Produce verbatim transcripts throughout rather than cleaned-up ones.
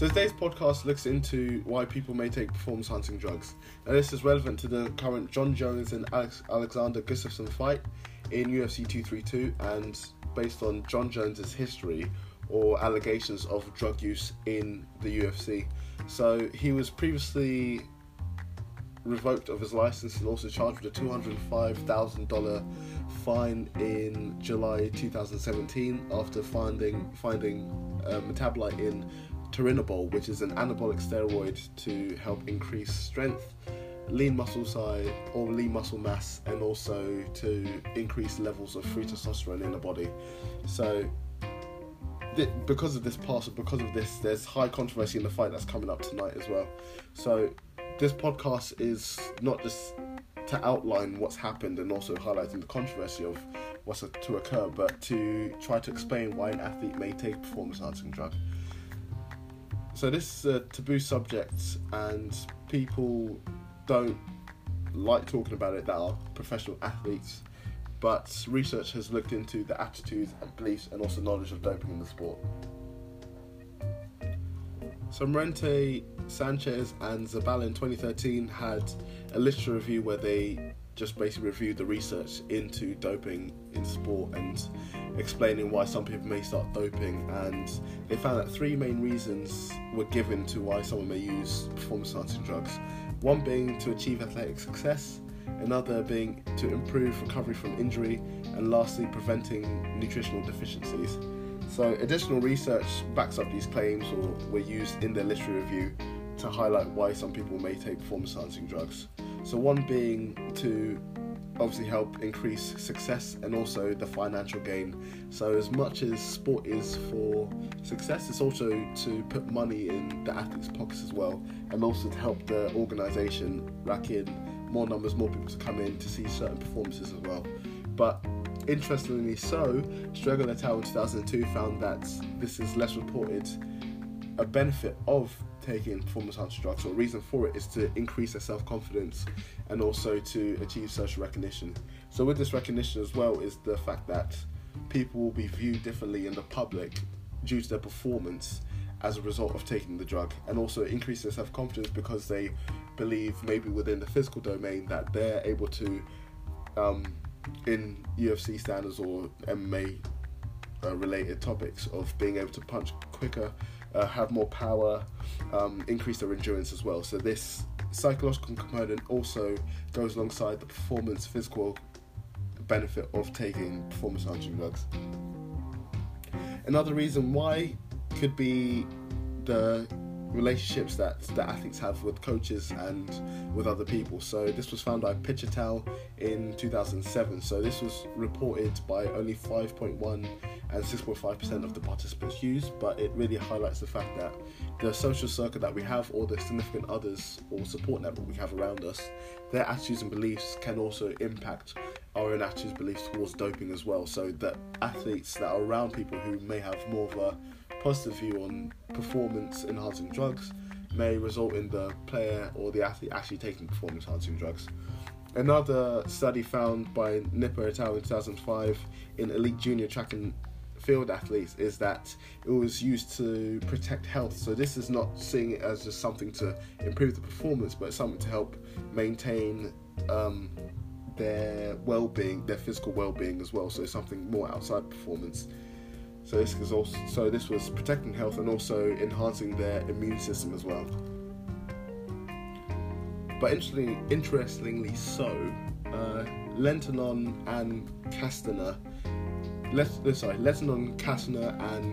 So today's podcast looks into why people may take performance-enhancing drugs. Now this is relevant to the current John Jones and Alex- Alexander Gustafsson fight in U F C two thirty-two, and based on John Jones's history or allegations of drug use in the U F C. So he was previously revoked of his license and also charged with a two hundred five thousand dollars fine in July twenty seventeen after finding finding a metabolite in turinabol, which is an anabolic steroid to help increase strength, lean muscle size or lean muscle mass, and also to increase levels of free testosterone in the body. So th- because of this past, because of this, there's high controversy in the fight that's coming up tonight as well. So this podcast is not just to outline what's happened and also highlighting the controversy of what's to occur, but to try to explain why an athlete may take performance-enhancing drug. So this is a taboo subject, and people don't like talking about it that are professional athletes, but research has looked into the attitudes and beliefs and also knowledge of doping in the sport. So Morente Sanchez and Zabala in twenty thirteen had a literature review where they just basically reviewed the research into doping in sport and explaining why some people may start doping, and they found that three main reasons were given to why someone may use performance-enhancing drugs. One being to achieve athletic success, another being to improve recovery from injury, and lastly preventing nutritional deficiencies. So additional research backs up these claims or were used in their literary review to highlight why some people may take performance-enhancing drugs. So one being to obviously help increase success and also the financial gain. So as much as sport is for success, it's also to put money in the athletes' pockets as well, and also to help the organisation rack in more numbers, more people to come in to see certain performances as well. But interestingly so, Stregel et al in two thousand two found that this is less reported. A benefit of taking performance-enhancing drugs, or a reason for it, is to increase their self-confidence and also to achieve social recognition. So with this recognition as well is the fact that people will be viewed differently in the public due to their performance as a result of taking the drug, and also increase their self-confidence because they believe, maybe within the physical domain, that they're able to, um, in U F C standards or M M A uh, related topics, of being able to punch quicker, Uh, have more power, um, increase their endurance as well. So this psychological component also goes alongside the performance physical benefit of taking performance-enhancing drugs. Another reason why could be the relationships that the athletes have with coaches and with other people. So this was found by Pitchatel in two thousand seven. So this was reported by only five point one and six point five percent of the participants used, but it really highlights the fact that the social circle that we have, or the significant others or support network we have around us, their attitudes and beliefs can also impact our own attitudes and beliefs towards doping as well. So that athletes that are around people who may have more of a positive view on performance-enhancing drugs may result in the player or the athlete actually taking performance-enhancing drugs. Another study found by Nipper et al in two thousand five in elite junior track and field athletes is that it was used to protect health. So this is not seeing it as just something to improve the performance, but something to help maintain um, their well-being, their physical well-being as well. So something more outside performance. So this is also, so this was protecting health and also enhancing their immune system as well. But interestingly, interestingly so, uh, Lentinon and Castner, Let, sorry, Lentinon, Castner and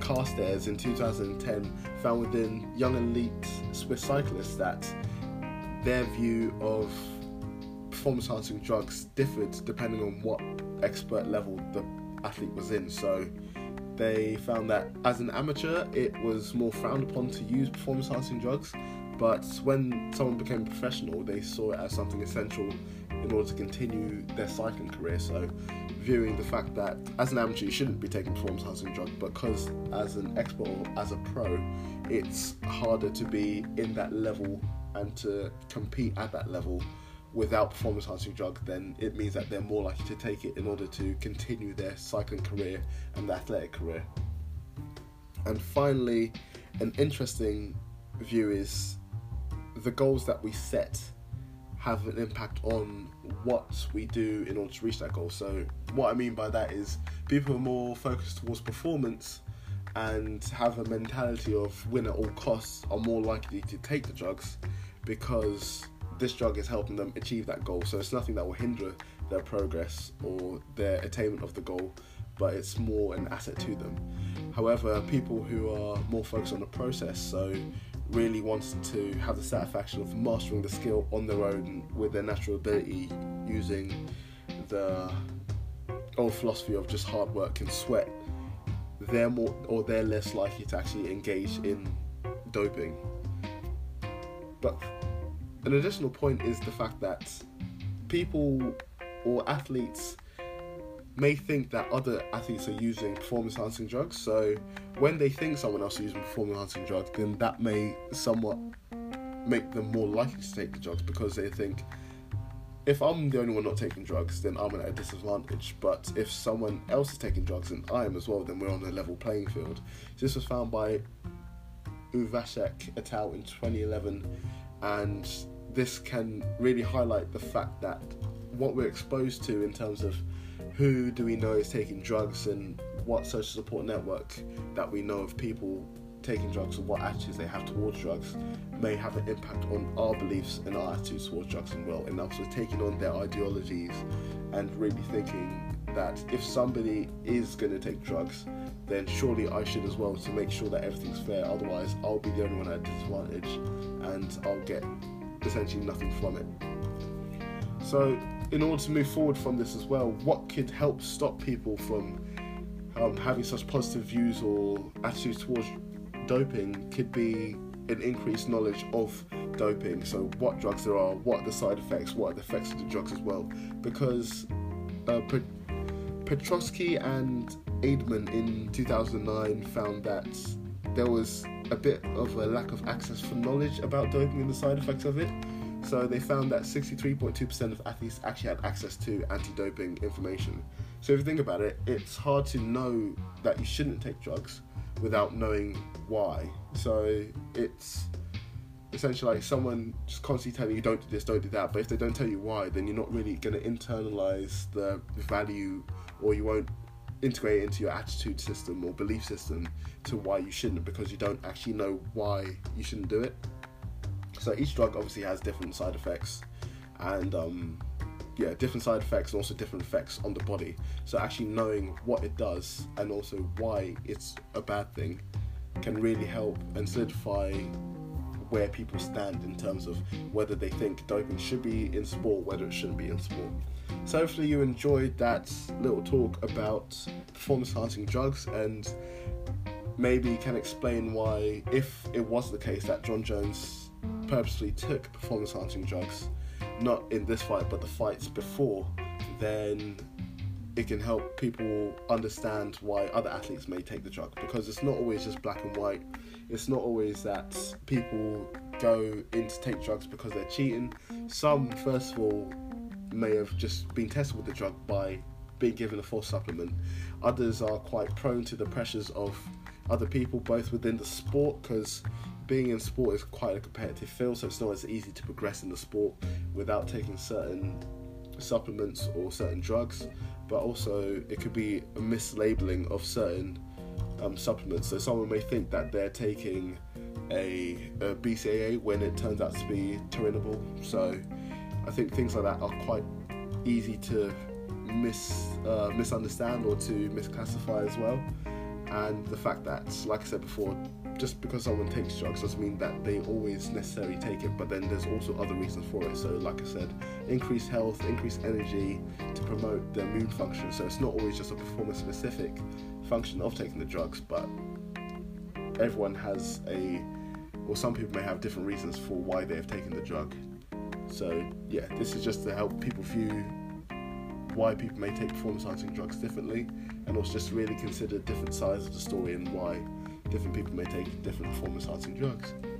Carstairs in two thousand ten found within young elite Swiss cyclists that their view of performance-enhancing drugs differed depending on what expert level the athlete was in. So they found that as an amateur, it was more frowned upon to use performance-enhancing drugs, but when someone became professional, they saw it as something essential in order to continue their cycling career. So viewing the fact that as an amateur you shouldn't be taking performance-enhancing drugs, because as an expert or as a pro, it's harder to be in that level and to compete at that level without performance-enhancing drugs, then it means that they're more likely to take it in order to continue their cycling career and their athletic career. And finally, an interesting view is the goals that we set have an impact on what we do in order to reach that goal. So what I mean by that is people are more focused towards performance and have a mentality of win at all costs are more likely to take the drugs because this drug is helping them achieve that goal. So it's nothing that will hinder their progress or their attainment of the goal, but it's more an asset to them. However, people who are more focused on the process, so really wants to have the satisfaction of mastering the skill on their own with their natural ability, using the old philosophy of just hard work and sweat, they're more or they're less likely to actually engage in doping. But an additional point is the fact that people or athletes may think that other athletes are using performance-enhancing drugs, so when they think someone else is using performance-enhancing drugs, then that may somewhat make them more likely to take the drugs, because they think, if I'm the only one not taking drugs, then I'm at a disadvantage, but if someone else is taking drugs, and I am as well, then we're on a level playing field. This was found by Uvasek et al. In twenty eleven, and this can really highlight the fact that what we're exposed to in terms of who do we know is taking drugs and what social support network that we know of people taking drugs and what attitudes they have towards drugs may have an impact on our beliefs and our attitudes towards drugs and well, and also taking on their ideologies and really thinking that if somebody is going to take drugs, then surely I should as well, to make sure that everything's fair, otherwise I'll be the only one at a disadvantage and I'll get essentially nothing from it. So in order to move forward from this as well, what could help stop people from um, having such positive views or attitudes towards doping could be an increased knowledge of doping. So what drugs there are, what are the side effects, what are the effects of the drugs as well. Because uh, Petrosky and Eidman in two thousand nine found that there was a bit of a lack of access for knowledge about doping and the side effects of it. So they found that sixty-three point two percent of athletes actually had access to anti-doping information. So if you think about it, it's hard to know that you shouldn't take drugs without knowing why. So it's essentially like someone just constantly telling you don't do this, don't do that, but if they don't tell you why, then you're not really going to internalise the value, or you won't integrate it into your attitude system or belief system to why you shouldn't, because you don't actually know why you shouldn't do it. So each drug obviously has different side effects, and um, yeah, different side effects and also different effects on the body. So actually knowing what it does and also why it's a bad thing can really help and solidify where people stand in terms of whether they think doping should be in sport, whether it shouldn't be in sport. So hopefully you enjoyed that little talk about performance-enhancing drugs, and maybe can explain why, if it was the case that John Jones purposely took performance-enhancing drugs, not in this fight but the fights before, then it can help people understand why other athletes may take the drug, because it's not always just black and white. It's not always that people go in to take drugs because they're cheating. Some, first of all, may have just been tested with the drug by being given a false supplement. Others are quite prone to the pressures of other people, both within the sport, because being in sport is quite a competitive field, so it's not as easy to progress in the sport without taking certain supplements or certain drugs, but also it could be a mislabeling of certain um, supplements. So someone may think that they're taking a, a B C A A when it turns out to be Turinable. So I think things like that are quite easy to mis uh, misunderstand or to misclassify as well. And the fact that, like I said before, just because someone takes drugs doesn't mean that they always necessarily take it, but then there's also other reasons for it. So like I said, increased health, increased energy to promote the immune function. So it's not always just a performance specific function of taking the drugs, but everyone has a, or some people may have different reasons for why they have taken the drug. So yeah, this is just to help people view why people may take performance-enhancing drugs differently, and also just really consider different sides of the story and why different people may take different performance-enhancing drugs.